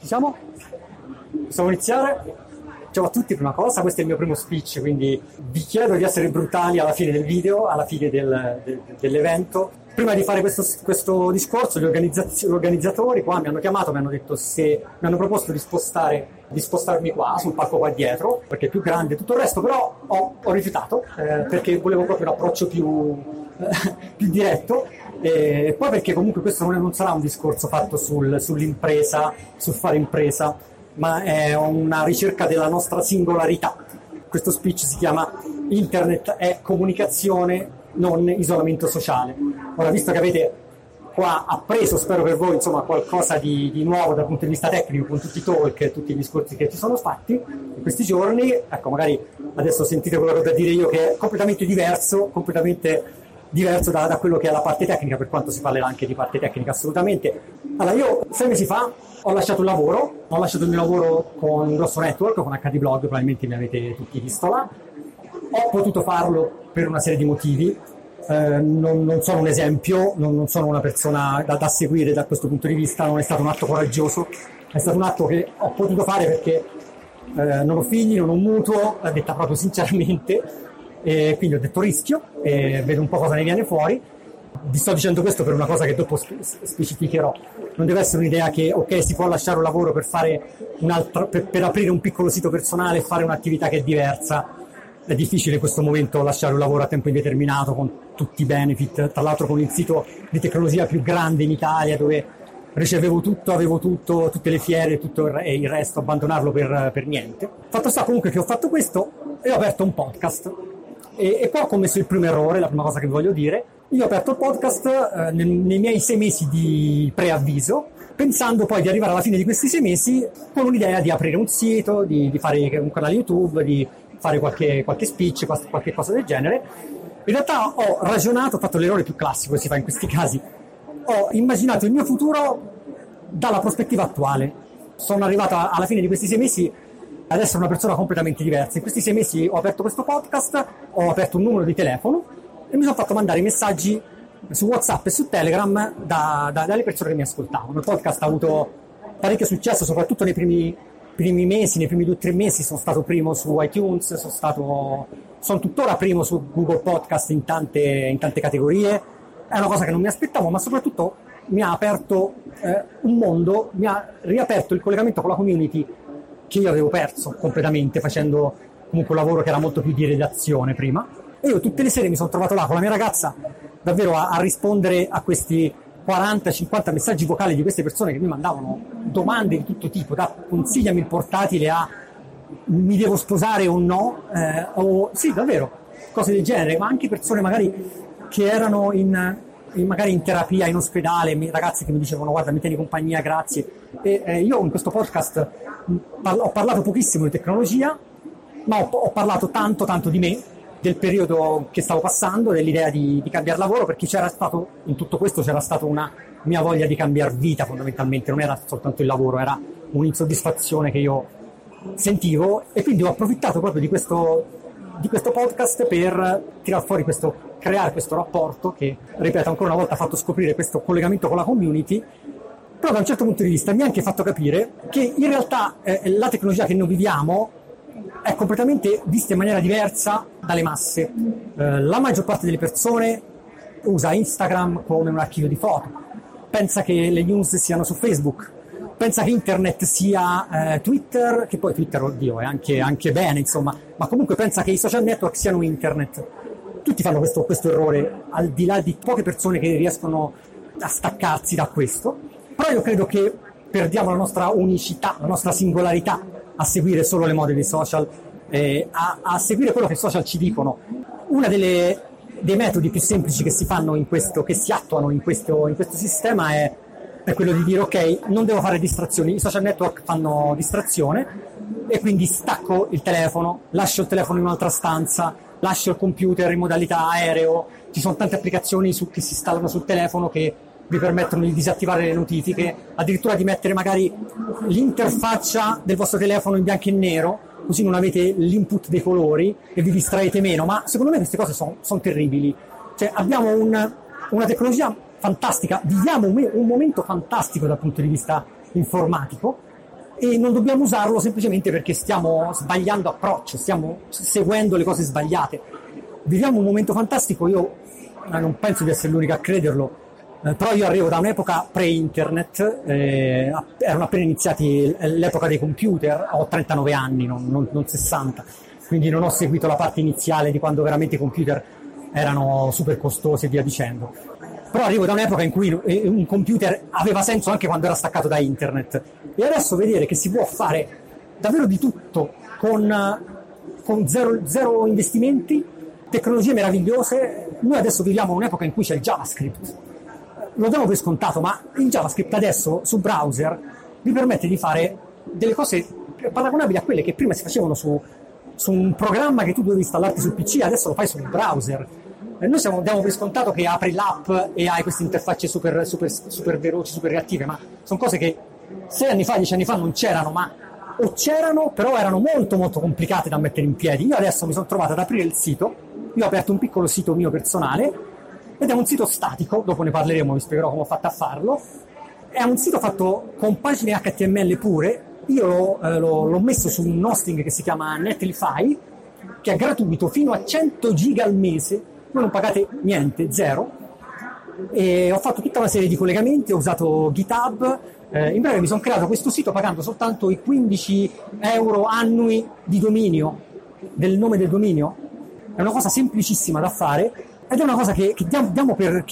Ci siamo? Possiamo iniziare? Ciao a tutti, prima cosa, questo è il mio primo speech, quindi vi chiedo di essere brutali alla fine del video, alla fine dell'evento. Prima di fare questo discorso, gli organizzatori qua mi hanno chiamato, mi hanno detto se mi hanno proposto di spostarmi qua sul palco qua dietro, perché è più grande e tutto il resto, però ho rifiutato perché volevo proprio un approccio più diretto. E poi perché comunque questo non sarà un discorso fatto sull'impresa, sul fare impresa, ma è una ricerca della nostra singolarità. Questo speech si chiama Internet è comunicazione, non isolamento sociale. Ora, visto che avete qua appreso, spero per voi, insomma, qualcosa di nuovo dal punto di vista tecnico, con tutti i talk e tutti i discorsi che ci sono fatti in questi giorni, ecco, magari adesso sentite quello che ho da dire io, che è completamente diverso da quello che è la parte tecnica, per quanto si parlerà anche di parte tecnica, assolutamente. Allora, io 6 mesi fa ho lasciato il mio lavoro con un grosso network, con HD Blog, probabilmente mi avete tutti visto là. Ho potuto farlo per una serie di motivi, non sono un esempio, non sono una persona da seguire da questo punto di vista, non è stato un atto coraggioso, è stato un atto che ho potuto fare perché non ho figli, non ho un mutuo, l'ho detta proprio sinceramente. E quindi ho detto rischio e vedo un po' cosa ne viene fuori. Vi sto dicendo questo per una cosa che dopo specificherò. Non deve essere un'idea che ok, si può lasciare un lavoro per fare un'altra, per aprire un piccolo sito personale e fare un'attività che è diversa. È difficile in questo momento lasciare un lavoro a tempo indeterminato con tutti i benefit, tra l'altro con il sito di tecnologia più grande in Italia, dove ricevevo tutto, avevo tutto, tutte le fiere, tutto e il resto, abbandonarlo per niente. Fatto sta comunque che ho fatto questo e ho aperto un podcast. E qua ho commesso il primo errore, la prima cosa che vi voglio dire. Io ho aperto il podcast nei miei 6 mesi di preavviso, pensando poi di arrivare alla fine di questi 6 mesi con un'idea di aprire un sito, di fare un canale YouTube, di fare qualche speech, qualche cosa del genere. In realtà ho ragionato, ho fatto l'errore più classico che si fa in questi casi. Ho immaginato il mio futuro dalla prospettiva attuale. Sono arrivata alla fine di questi 6 mesi ad essere una persona completamente diversa. In questi 6 mesi ho aperto questo podcast, ho aperto un numero di telefono e mi sono fatto mandare messaggi su WhatsApp e su Telegram dalle persone che mi ascoltavano. Il podcast ha avuto parecchio successo, soprattutto nei primi mesi, nei primi 2 o 3 mesi. Sono stato primo su iTunes, sono tuttora primo su Google Podcast in tante categorie. È una cosa che non mi aspettavo, ma soprattutto mi ha aperto un mondo, mi ha riaperto il collegamento con la community che io avevo perso completamente, facendo comunque un lavoro che era molto più di redazione prima. E io tutte le sere mi sono trovato là con la mia ragazza davvero a rispondere a questi 40-50 messaggi vocali di queste persone che mi mandavano domande di tutto tipo, da consigliami il portatile a mi devo sposare o no, o sì, davvero cose del genere, ma anche persone magari che erano magari in terapia, in ospedale, ragazzi che mi dicevano guarda, mi tieni compagnia, grazie. E io in questo podcast ho parlato pochissimo di tecnologia, ma ho parlato tanto di me, del periodo che stavo passando, dell'idea di cambiare lavoro, perché in tutto questo c'era stata una mia voglia di cambiare vita, fondamentalmente. Non era soltanto il lavoro, era un'insoddisfazione che io sentivo, e quindi ho approfittato proprio di questo podcast per tirar fuori creare questo rapporto che, ripeto, ancora una volta ha fatto scoprire questo collegamento con la community. Però da un certo punto di vista mi ha anche fatto capire che in realtà la tecnologia che noi viviamo è completamente vista in maniera diversa dalle masse. La maggior parte delle persone usa Instagram come un archivio di foto, pensa che le news siano su Facebook, pensa che internet sia Twitter, che poi Twitter, oddio, è anche bene, insomma, ma comunque pensa che i social network siano internet. Tutti fanno questo errore, al di là di poche persone che riescono a staccarsi da questo. Però io credo che perdiamo la nostra unicità, la nostra singolarità a seguire solo le mode dei social, a seguire quello che i social ci dicono. Uno dei metodi più semplici che si fanno in questo, che si attuano in questo sistema è quello di dire ok, non devo fare distrazioni, i social network fanno distrazione e quindi stacco il telefono, lascio il telefono in un'altra stanza, lascio il computer in modalità aereo. Ci sono tante applicazioni che si installano sul telefono che vi permettono di disattivare le notifiche, addirittura di mettere magari l'interfaccia del vostro telefono in bianco e nero, così non avete l'input dei colori e vi distraete meno. Ma secondo me queste cose sono terribili. Cioè, abbiamo una tecnologia fantastica, viviamo un momento fantastico dal punto di vista informatico, e non dobbiamo usarlo semplicemente perché stiamo sbagliando approccio, stiamo seguendo le cose sbagliate. Viviamo un momento fantastico, io non penso di essere l'unica a crederlo, però io arrivo da un'epoca pre-internet, erano appena iniziati l'epoca dei computer, ho 39 anni, non 60, quindi non ho seguito la parte iniziale di quando veramente i computer erano super costosi e via dicendo. Però arrivo da un'epoca in cui un computer aveva senso anche quando era staccato da internet, e adesso vedere che si può fare davvero di tutto con zero investimenti, tecnologie meravigliose. Noi adesso viviamo un'epoca in cui c'è il JavaScript, lo diamo per scontato, ma il JavaScript adesso su browser vi permette di fare delle cose paragonabili a quelle che prima si facevano su un programma che tu dovevi installarti sul PC, adesso lo fai sul browser. Noi diamo per scontato che apri l'app e hai queste interfacce super veloci, super reattive, ma sono cose che 6 anni fa, 10 anni fa non c'erano, però erano molto molto complicate da mettere in piedi. Io adesso mi sono trovato ad aprire il sito, io ho aperto un piccolo sito mio personale, ed è un sito statico, dopo ne parleremo, vi spiegherò come ho fatto a farlo. È un sito fatto con pagine HTML pure, io l'ho messo su un hosting che si chiama Netlify, che è gratuito fino a 100 giga al mese, voi non pagate niente, zero, e ho fatto tutta una serie di collegamenti, ho usato GitHub, in breve mi sono creato questo sito pagando soltanto i 15 euro annui di dominio, del nome del dominio. È una cosa semplicissima da fare, ed è una cosa che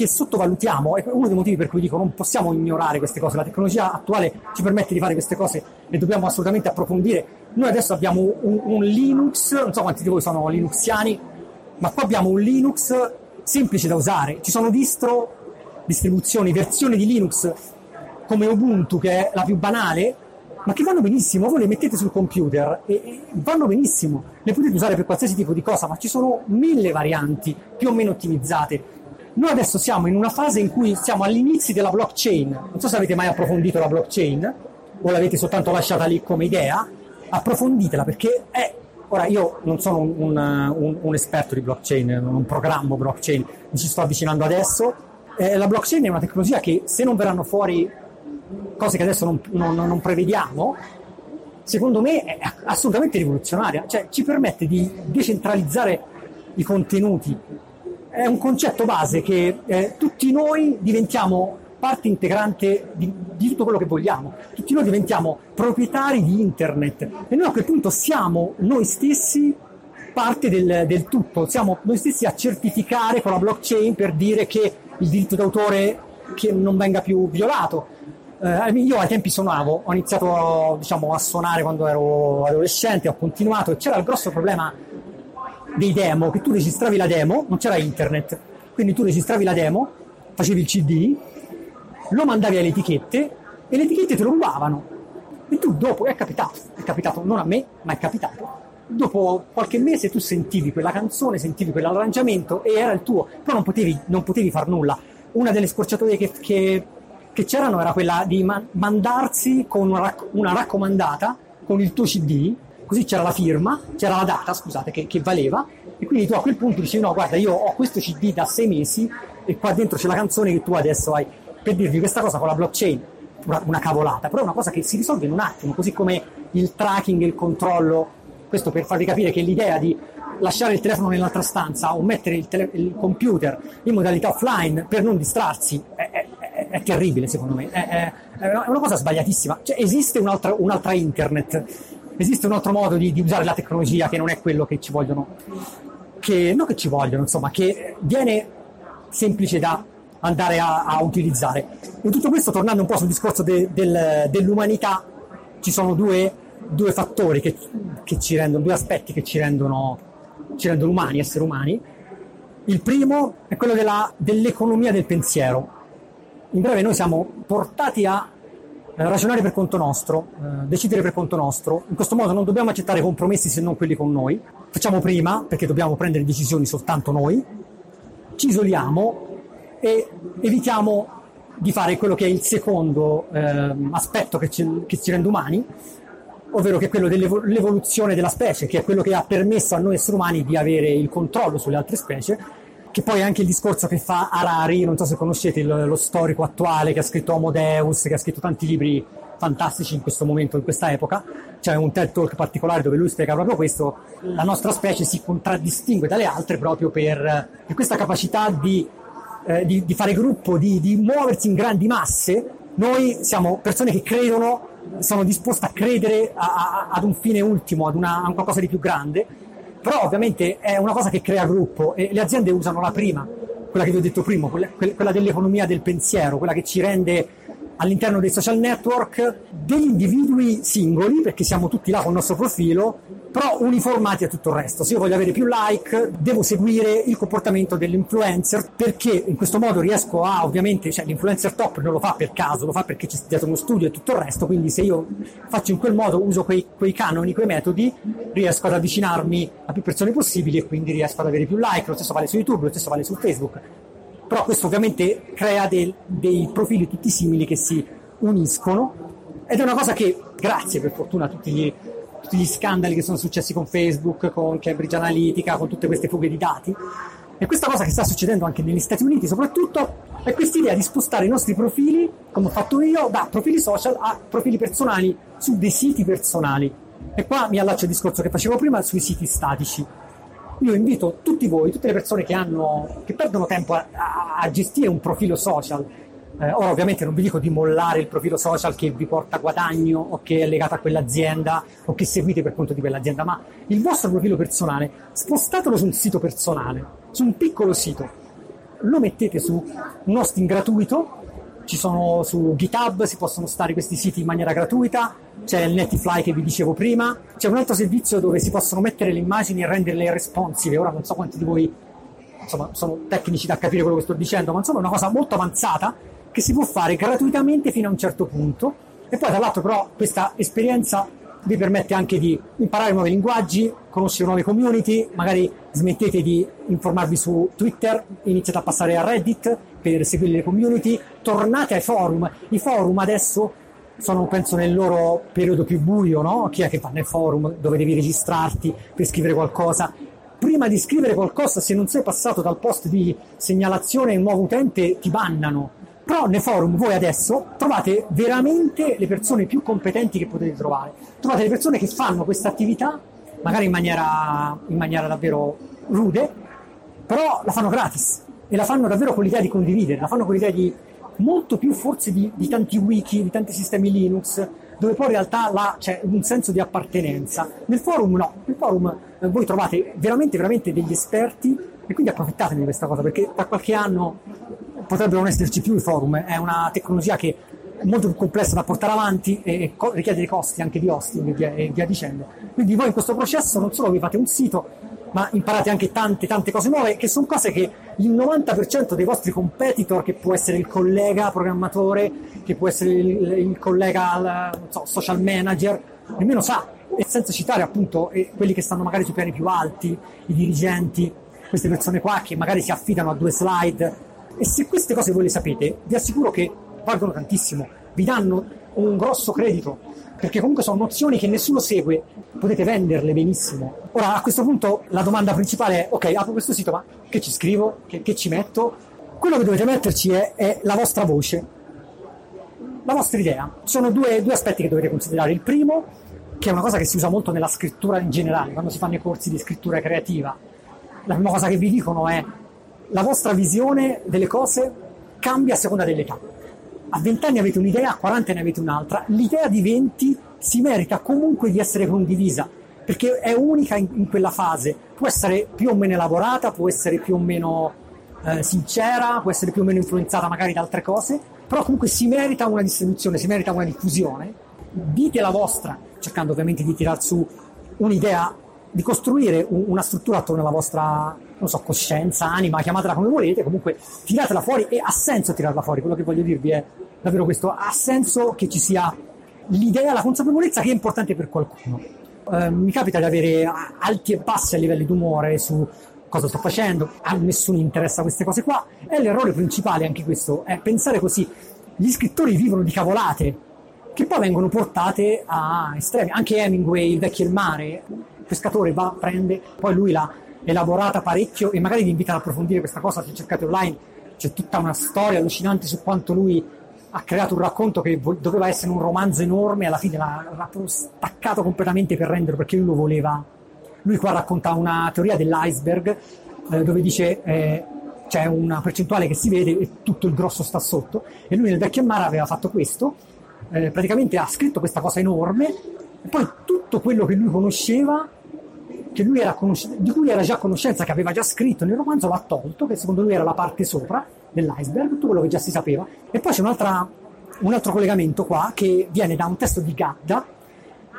sottovalutiamo, è uno dei motivi per cui dico non possiamo ignorare queste cose, la tecnologia attuale ci permette di fare queste cose e dobbiamo assolutamente approfondire. Noi adesso abbiamo un Linux, non so quanti di voi sono linuxiani, ma qua abbiamo un Linux semplice da usare, ci sono distribuzioni, versioni di Linux come Ubuntu, che è la più banale, ma che vanno benissimo, voi le mettete sul computer e vanno benissimo, le potete usare per qualsiasi tipo di cosa, ma ci sono 1000 varianti più o meno ottimizzate. Noi adesso siamo in una fase in cui siamo all'inizio della blockchain, non so se avete mai approfondito la blockchain o l'avete soltanto lasciata lì come idea, approfonditela, perché è... Ora, io non sono un esperto di blockchain, non programmo blockchain, mi ci sto avvicinando adesso. La blockchain è una tecnologia che, se non verranno fuori cose che adesso non prevediamo, secondo me è assolutamente rivoluzionaria, cioè ci permette di decentralizzare i contenuti. È un concetto base che tutti noi diventiamo parte integrante di tutto quello che vogliamo, tutti noi diventiamo proprietari di internet e noi a quel punto siamo noi stessi parte del tutto, siamo noi stessi a certificare con la blockchain per dire che il diritto d'autore che non venga più violato. Io ai tempi suonavo, ho iniziato a suonare quando ero adolescente, ho continuato, e c'era il grosso problema dei demo, che tu registravi la demo, non c'era internet, quindi tu registravi la demo, facevi il CD, lo mandavi alle etichette e le etichette te lo rubavano, e tu dopo, è capitato non a me, ma è capitato, dopo qualche mese tu sentivi quella canzone, sentivi quell'arrangiamento e era il tuo, però non potevi far nulla. Una delle scorciatoie che c'erano era quella di mandarsi con una raccomandata con il tuo CD, così c'era la firma, c'era la data, scusate, che valeva, e quindi tu a quel punto dicevi no, guarda, io ho questo CD da 6 mesi e qua dentro c'è la canzone che tu adesso hai. Per dirvi, questa cosa con la blockchain, una cavolata, però è una cosa che si risolve in un attimo, così come il tracking e il controllo. Questo per farvi capire che l'idea di lasciare il telefono nell'altra stanza o mettere il computer in modalità offline per non distrarsi è terribile, secondo me, è una cosa sbagliatissima. Cioè, esiste un'altra internet, esiste un altro modo di usare la tecnologia che non è quello che ci vogliono, che viene semplice da andare a utilizzare. In tutto questo, tornando un po' sul discorso dell'umanità, ci sono due fattori che ci rendono, due aspetti che ci rendono umani, esseri umani. Il primo è quello dell'economia del pensiero. In breve, noi siamo portati a ragionare per conto nostro, decidere per conto nostro. In questo modo non dobbiamo accettare compromessi se non quelli con noi. Facciamo prima, perché dobbiamo prendere decisioni soltanto noi. Ci isoliamo e evitiamo di fare quello che è il secondo aspetto che ci rende umani, ovvero che è quello dell'evoluzione della specie, che è quello che ha permesso a noi esseri umani di avere il controllo sulle altre specie, che poi è anche il discorso che fa Harari, non so se conoscete lo storico attuale che ha scritto Homo Deus, che ha scritto tanti libri fantastici in questo momento, in questa epoca. C'è un TED Talk particolare dove lui spiega proprio questo. La nostra specie si contraddistingue dalle altre proprio per questa capacità di fare gruppo, di muoversi in grandi masse. Noi siamo persone che credono, sono disposte a credere ad un fine ultimo, a un qualcosa di più grande, però ovviamente è una cosa che crea gruppo, e le aziende usano la prima, quella che vi ho detto prima, quella dell'economia del pensiero, quella che ci rende all'interno dei social network degli individui singoli, perché siamo tutti là con il nostro profilo, però uniformati a tutto il resto. Se io voglio avere più like, devo seguire il comportamento dell'influencer, perché in questo modo riesco a, ovviamente, cioè l'influencer top non lo fa per caso, lo fa perché c'è dietro uno studio e tutto il resto, quindi se io faccio in quel modo, uso quei canoni, quei metodi, riesco ad avvicinarmi a più persone possibili e quindi riesco ad avere più like. Lo stesso vale su YouTube, lo stesso vale su Facebook. Però questo ovviamente crea dei profili tutti simili che si uniscono, ed è una cosa che, grazie per fortuna a tutti gli scandali che sono successi con Facebook, con Cambridge Analytica, con tutte queste fughe di dati, e questa cosa che sta succedendo anche negli Stati Uniti soprattutto, è quest'idea di spostare i nostri profili, come ho fatto io, da profili social a profili personali su dei siti personali. E qua mi allaccio al discorso che facevo prima sui siti statici. Io invito tutti voi, tutte le persone che perdono tempo a gestire un profilo social. Ora ovviamente non vi dico di mollare il profilo social che vi porta guadagno o che è legato a quell'azienda o che seguite per conto di quell'azienda, ma il vostro profilo personale spostatelo su un sito personale, su un piccolo sito, lo mettete su un hosting gratuito. Ci sono su GitHub, si possono stare questi siti in maniera gratuita, c'è il Netlify che vi dicevo prima, c'è un altro servizio dove si possono mettere le immagini e renderle responsive. Ora non so quanti di voi, insomma, sono tecnici da capire quello che sto dicendo, ma insomma è una cosa molto avanzata che si può fare gratuitamente fino a un certo punto, e poi dall'altro però questa esperienza vi permette anche di imparare nuovi linguaggi, conoscere nuove community, magari smettete di informarvi su Twitter, iniziate a passare a Reddit per seguire le community, tornate ai forum. I forum adesso sono, penso, nel loro periodo più buio, no? Chi è che va nel forum dove devi registrarti per scrivere qualcosa? Prima di scrivere qualcosa, se non sei passato dal post di segnalazione in nuovo utente, ti bannano. Però nei forum voi adesso trovate veramente le persone più competenti che potete trovare. Trovate le persone che fanno questa attività, magari in maniera davvero rude, però la fanno gratis. E la fanno davvero con l'idea di condividere, la fanno con l'idea di molto più forse di tanti wiki, di tanti sistemi Linux, dove poi in realtà c'è un senso di appartenenza. Nel forum no, nel forum voi trovate veramente veramente degli esperti, e quindi approfittatene di questa cosa, perché tra qualche anno potrebbero non esserci più i forum. È una tecnologia che è molto più complessa da portare avanti e richiede dei costi anche di hosting e via dicendo. Quindi voi in questo processo non solo vi fate un sito, ma imparate anche tante cose nuove, che sono cose che il 90% dei vostri competitor, che può essere il collega programmatore, che può essere il collega social manager, nemmeno sa, e senza citare appunto quelli che stanno magari sui piani più alti, i dirigenti, queste persone qua che magari si affidano a 2 slide. E se queste cose voi le sapete, vi assicuro che valgono tantissimo, vi danno un grosso credito, perché comunque sono nozioni che nessuno segue, potete venderle benissimo. Ora a questo punto la domanda principale è: ok, apro questo sito, ma che ci scrivo? Che ci metto? Quello che dovete metterci è la vostra voce, la vostra idea. Sono due aspetti che dovete considerare. Il primo, che è una cosa che si usa molto nella scrittura in generale, quando si fanno i corsi di scrittura creativa, la prima cosa che vi dicono è: la vostra visione delle cose cambia a seconda dell'età. A 20 anni avete un'idea, a 40 ne avete un'altra. L'idea di 20 si merita comunque di essere condivisa, perché è unica in quella fase. Può essere più o meno elaborata, può essere più o meno sincera, può essere più o meno influenzata magari da altre cose, però comunque si merita una distribuzione, si merita una diffusione. Dite la vostra, cercando ovviamente di tirar su un'idea, di costruire una struttura attorno alla vostra, non so, coscienza, anima, chiamatela come volete, comunque tiratela fuori, e ha senso tirarla fuori. Quello che voglio dirvi è davvero questo: ha senso che ci sia l'idea, la consapevolezza che è importante per qualcuno. Mi capita di avere alti e bassi a livelli d'umore su cosa sto facendo, a nessuno interessa queste cose qua. È l'errore principale anche questo, è pensare così. Gli scrittori vivono di cavolate che poi vengono portate a estremi. Anche Hemingway, Il vecchio e il mare, il pescatore va, prende, poi lui la elaborata parecchio, e magari vi invita ad approfondire questa cosa. Se cercate online c'è tutta una storia allucinante su quanto lui ha creato un racconto che doveva essere un romanzo enorme, alla fine l'ha staccato completamente per renderlo, perché lui lo voleva. Lui qua racconta una teoria dell'iceberg, dove dice c'è una percentuale che si vede e tutto il grosso sta sotto, e lui nel vecchio mare aveva fatto questo, praticamente ha scritto questa cosa enorme e poi tutto quello che lui conosceva, che lui era di cui era già a conoscenza, che aveva già scritto nel romanzo, l'ha tolto, che secondo lui era la parte sopra dell'iceberg, tutto quello che già si sapeva. E poi c'è un altro collegamento qua che viene da un testo di Gadda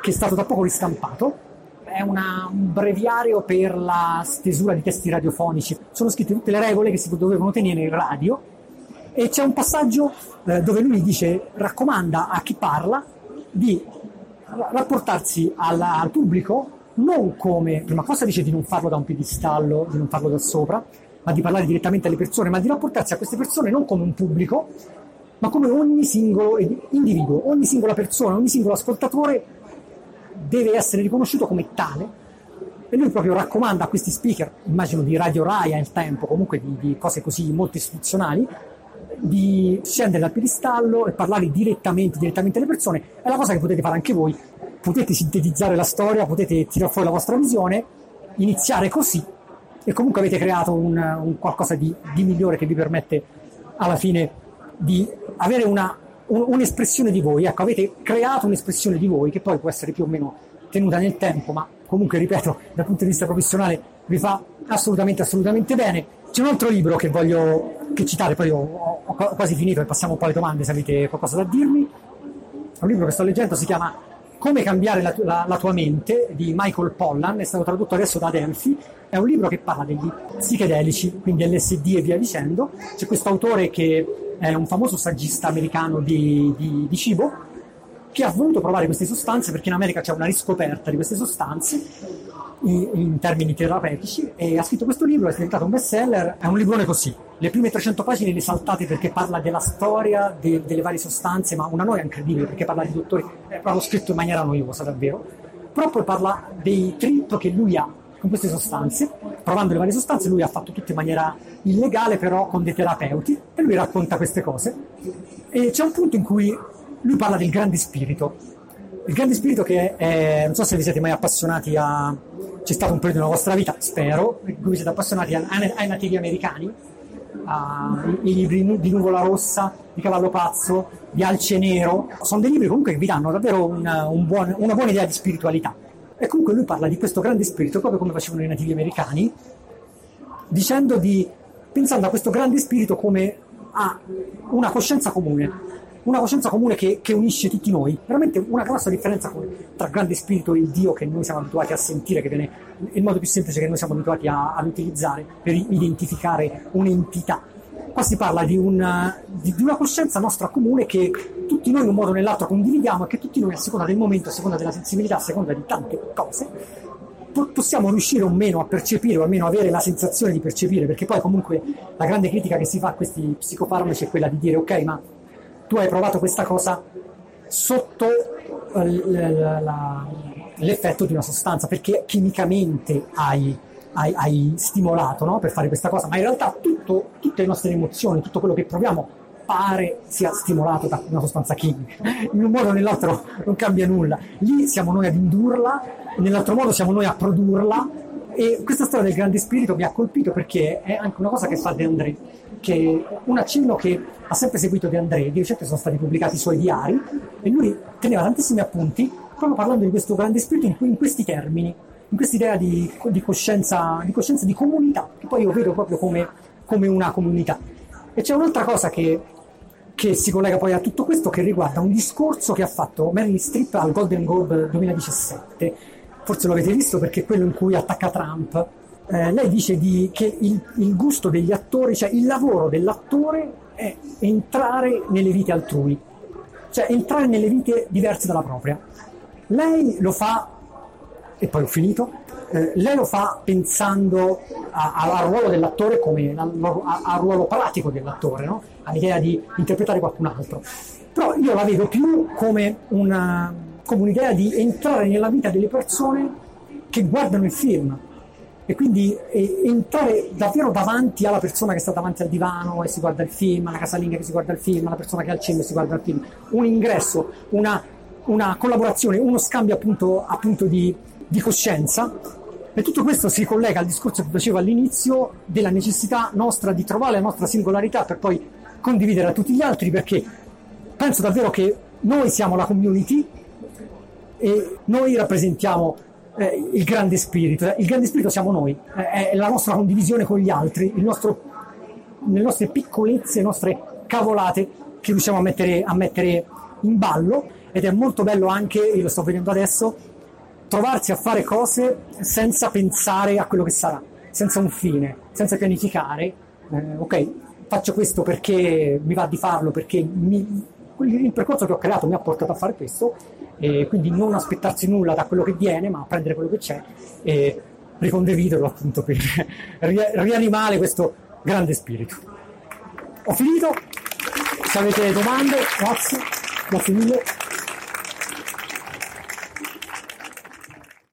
che è stato da poco ristampato, è un breviario per la stesura di testi radiofonici, sono scritte tutte le regole che si dovevano tenere in radio, e c'è un passaggio dove lui dice, raccomanda a chi parla di rapportarsi al pubblico non come, prima cosa dice di non farlo da un piedistallo, di non farlo da sopra, ma di parlare direttamente alle persone, ma di rapportarsi a queste persone non come un pubblico, ma come ogni singolo individuo, ogni singola persona, ogni singolo ascoltatore deve essere riconosciuto come tale. E lui proprio raccomanda a questi speaker, immagino di Radio Rai al tempo, comunque di cose così molto istituzionali, di scendere dal piedistallo e parlare direttamente alle persone. È la cosa che potete fare anche voi, potete sintetizzare la storia, potete tirar fuori la vostra visione, iniziare così, e comunque avete creato un qualcosa di migliore che vi permette alla fine di avere un'espressione di voi. Ecco, avete creato un'espressione di voi che poi può essere più o meno tenuta nel tempo, ma comunque, ripeto, dal punto di vista professionale vi fa assolutamente bene. C'è un altro libro che voglio citare, poi ho quasi finito e passiamo un po' alle domande se avete qualcosa da dirmi. È un libro che sto leggendo, si chiama Come cambiare la tua mente, di Michael Pollan, è stato tradotto adesso da Adelphi. È un libro che parla degli psichedelici, quindi LSD e via dicendo. C'è questo autore che è un famoso saggista americano di cibo, che ha voluto provare queste sostanze perché in America c'è una riscoperta di queste sostanze in termini terapeutici, e ha scritto questo libro, è diventato un bestseller. È un librone così, le prime 300 pagine le saltate perché parla della storia delle varie sostanze, ma una noia incredibile perché parla di dottori, è proprio scritto in maniera noiosa davvero, però poi parla dei trip che lui ha con queste sostanze, provando le varie sostanze. Lui ha fatto tutto in maniera illegale, però con dei terapeuti, e lui racconta queste cose. E c'è un punto in cui lui parla del grande spirito. Il grande spirito che è, non so se vi siete mai appassionati a, c'è stato un periodo nella vostra vita, spero, in cui siete appassionati ai nativi americani, ai libri di Nuvola Rossa, di Cavallo Pazzo, di Alce Nero. Sono dei libri comunque che vi danno davvero una buona idea di spiritualità. E comunque lui parla di questo grande spirito, proprio come facevano i nativi americani, pensando a questo grande spirito come a una coscienza comune che unisce tutti noi. Veramente una grossa differenza tra il grande spirito e il Dio che noi siamo abituati a sentire, che viene il modo più semplice che noi siamo abituati ad utilizzare per identificare un'entità. Qua si parla di una coscienza nostra comune che tutti noi in un modo o nell'altro condividiamo, e che tutti noi, a seconda del momento, a seconda della sensibilità, a seconda di tante cose, possiamo riuscire o meno a percepire, o almeno avere la sensazione di percepire, perché poi comunque la grande critica che si fa a questi psicofarmaci è quella di dire, ok, ma tu hai provato questa cosa sotto l'effetto di una sostanza, perché chimicamente hai stimolato, no? Per fare questa cosa, ma in realtà tutte le nostre emozioni, tutto quello che proviamo pare sia stimolato da una sostanza chimica, in un modo o nell'altro non cambia nulla. Lì siamo noi ad indurla, nell'altro modo siamo noi a produrla. E questa storia del grande spirito mi ha colpito perché è anche una cosa che fa De André, che un accenno che ha sempre seguito De André. Di recente sono stati pubblicati i suoi diari e lui teneva tantissimi appunti proprio parlando di questo grande spirito in questi termini, in questa idea di coscienza di comunità, che poi io vedo proprio come una comunità. E c'è un'altra cosa che si collega poi a tutto questo, che riguarda un discorso che ha fatto Meryl Streep al Golden Globe 2017, forse lo avete visto perché è quello in cui attacca Trump. Lei dice che il gusto degli attori, cioè il lavoro dell'attore, è entrare nelle vite altrui, cioè entrare nelle vite diverse dalla propria. Lei lo fa, e poi ho finito, lei lo fa pensando al ruolo dell'attore come al ruolo pratico dell'attore, no? All'idea di interpretare qualcun altro. Però io la vedo più come un'idea di entrare nella vita delle persone che guardano il film, E quindi entrare davvero davanti alla persona che sta davanti al divano e si guarda il film, alla casalinga che si guarda il film, alla persona che è al cinema e si guarda il film. Un ingresso, una collaborazione, uno scambio appunto di coscienza. E tutto questo si collega al discorso che facevo all'inizio della necessità nostra di trovare la nostra singolarità per poi condividere a tutti gli altri, perché penso davvero che noi siamo la community e noi rappresentiamo il grande spirito. Il grande spirito siamo noi, è la nostra condivisione con gli altri, le nostre piccolezze, le nostre cavolate che riusciamo a mettere in ballo. Ed è molto bello anche, e lo sto vedendo adesso, trovarsi a fare cose senza pensare a quello che sarà, senza un fine, senza pianificare. Ok, faccio questo perché mi va di farlo, perché il percorso che ho creato mi ha portato a fare questo, e quindi non aspettarsi nulla da quello che viene, ma prendere quello che c'è e ricondividerlo, appunto, per rianimare questo grande spirito. Ho finito, se avete domande, grazie mille.